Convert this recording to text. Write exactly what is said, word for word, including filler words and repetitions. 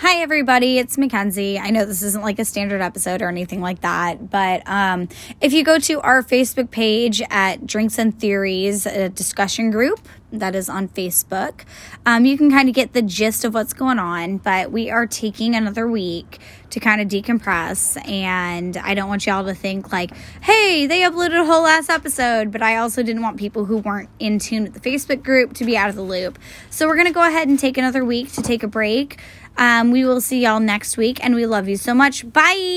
Hi, everybody. It's Mackenzie. I know this isn't like a standard episode or anything like that, but um, if you go to our Facebook page at Drinks and Theories, a discussion group that is on Facebook, um, you can kind of get the gist of what's going on, but we are taking another week to kind of decompress, and I don't want y'all to think like, hey, they uploaded a whole last episode, but I also didn't want people who weren't in tune with the Facebook group to be out of the loop. So we're going to go ahead and take another week to take a break. Um, we will see y'all next week, and we love you so much. Bye!